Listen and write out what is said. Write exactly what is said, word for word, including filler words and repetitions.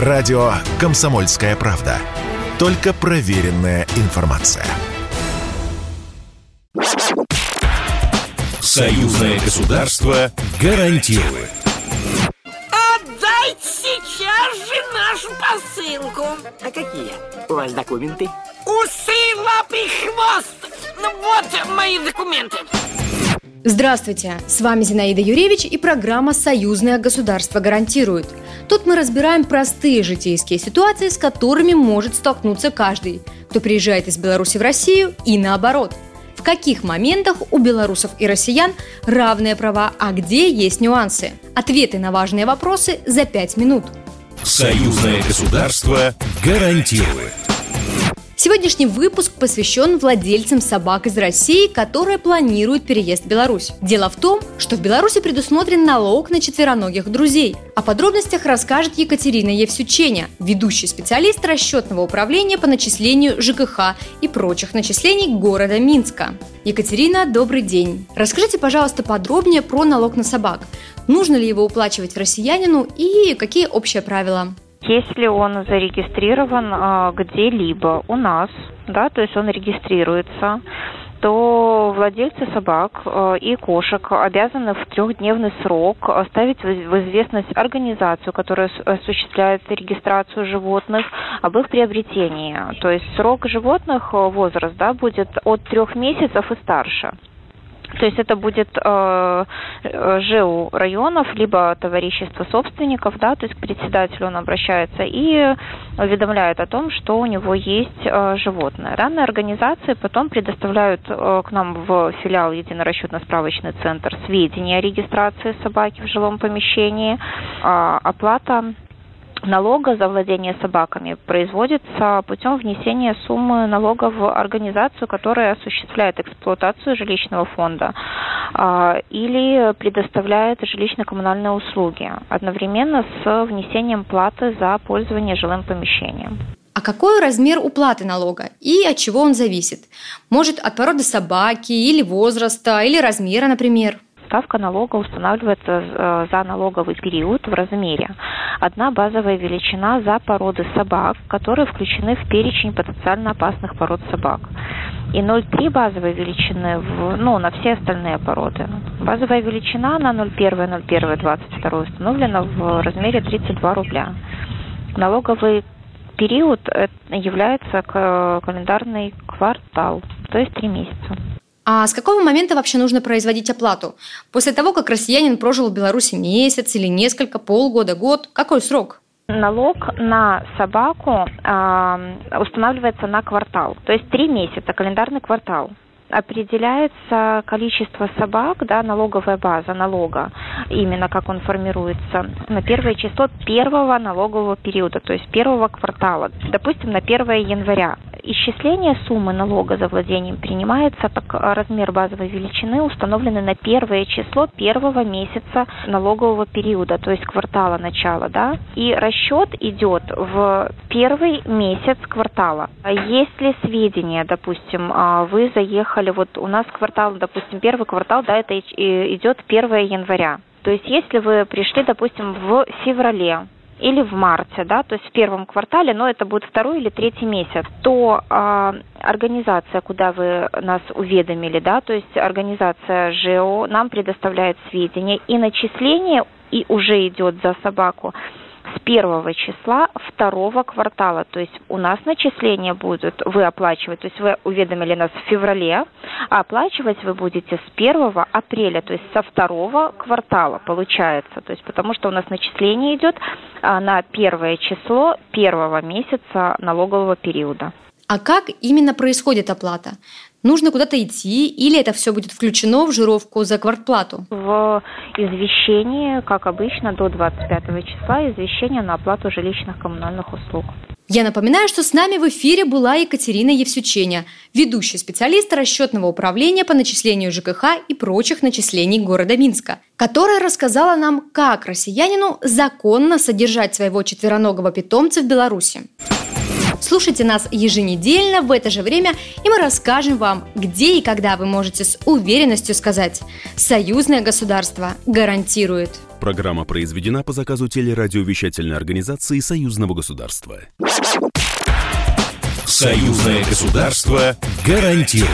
Радио «Комсомольская правда». Только проверенная информация. Союзное государство гарантирует. Отдайте сейчас же нашу посылку. А какие у вас документы? Усы, лапы, хвост. Ну вот мои документы. Здравствуйте, с вами Зинаида Юревич и программа «Союзное государство гарантирует». Тут мы разбираем простые житейские ситуации, с которыми может столкнуться каждый, кто приезжает из Беларуси в Россию и наоборот. В каких моментах у белорусов и россиян равные права, а где есть нюансы? Ответы на важные вопросы за пять минут. «Союзное государство гарантирует». Сегодняшний выпуск посвящен владельцам собак из России, которые планируют переезд в Беларусь. Дело в том, что в Беларуси предусмотрен налог на четвероногих друзей. О подробностях расскажет Екатерина Евсюченя, ведущий специалист расчетного управления по начислению ЖКХ и прочих начислений города Минска. Екатерина, добрый день. Расскажите, пожалуйста, подробнее про налог на собак. Нужно ли его уплачивать россиянину и какие общие правила? Если он зарегистрирован а, где-либо у нас, да, то есть он регистрируется, то владельцы собак а, и кошек обязаны в трехдневный срок ставить в, в известность организацию, которая осуществляет регистрацию животных, об их приобретении. То есть срок животных, возраст, да, будет от трех месяцев и старше. То есть это будет э, ЖЭУ районов, либо товарищество собственников, да, то есть к председателю он обращается и уведомляет о том, что у него есть э, животное. Данные организации потом предоставляют э, к нам в филиал Единый расчетно-справочный центр сведения о регистрации собаки в жилом помещении, э, оплата налога за владение собаками производится путем внесения суммы налога в организацию, которая осуществляет эксплуатацию жилищного фонда или предоставляет жилищно-коммунальные услуги, одновременно с внесением платы за пользование жилым помещением. А какой размер уплаты налога и от чего он зависит? Может, от породы собаки или возраста, или размера, например? Ставка налога устанавливается за налоговый период в размере. Одна базовая величина за породы собак, которые включены в перечень потенциально опасных пород собак. И ноль целых три десятых базовой величины в, ну, на все остальные породы. Базовая величина на ноль целых одна, ноль целых двадцать две сотых установлена в размере тридцать два рубля. Налоговый период является календарный квартал, то есть три месяца. А с какого момента вообще нужно производить оплату? После того, как россиянин прожил в Беларуси месяц или несколько, полгода, год? Какой срок? Налог на собаку э, устанавливается на квартал, то есть три месяца, календарный квартал. Определяется количество собак, да, налоговая база налога, именно как он формируется, на первое число первого налогового периода, то есть первого квартала, допустим, на первое января. Исчисление суммы налога за владением принимается как размер базовой величины, установленный на первое число первого месяца налогового периода, то есть квартала начала, да, и расчет идет в первый месяц квартала. Если сведения, допустим, вы заехали, вот у нас квартал, допустим, первый квартал, да, это идет первое января. То есть если вы пришли, допустим, в феврале или в марте, да, то есть в первом квартале, но это будет второй или третий месяц, то э, организация, куда вы нас уведомили, да, то есть организация ЖЭО нам предоставляет сведения, и начисление и уже идет за собаку с первого числа второго квартала. То есть у нас начисления будут вы оплачивать, то есть вы уведомили нас в феврале, а оплачивать вы будете с первого апреля, то есть со второго квартала получается. То есть потому что у нас начисление идет на первое число первого месяца налогового периода. А как именно происходит оплата? Нужно куда-то идти, или это все будет включено в жировку за квартплату? В извещении, как обычно, до двадцать пятого числа извещение на оплату жилищных коммунальных услуг. Я напоминаю, что с нами в эфире была Екатерина Евсюченя, ведущий специалист расчетного управления по начислению ЖКХ и прочих начислений города Минска, которая рассказала нам, как россиянину законно содержать своего четвероногого питомца в Беларуси. Слушайте нас еженедельно в это же время, и мы расскажем вам, где и когда вы можете с уверенностью сказать: «Союзное государство гарантирует». Программа произведена по заказу телерадиовещательной организации Союзного государства. Союзное государство гарантирует.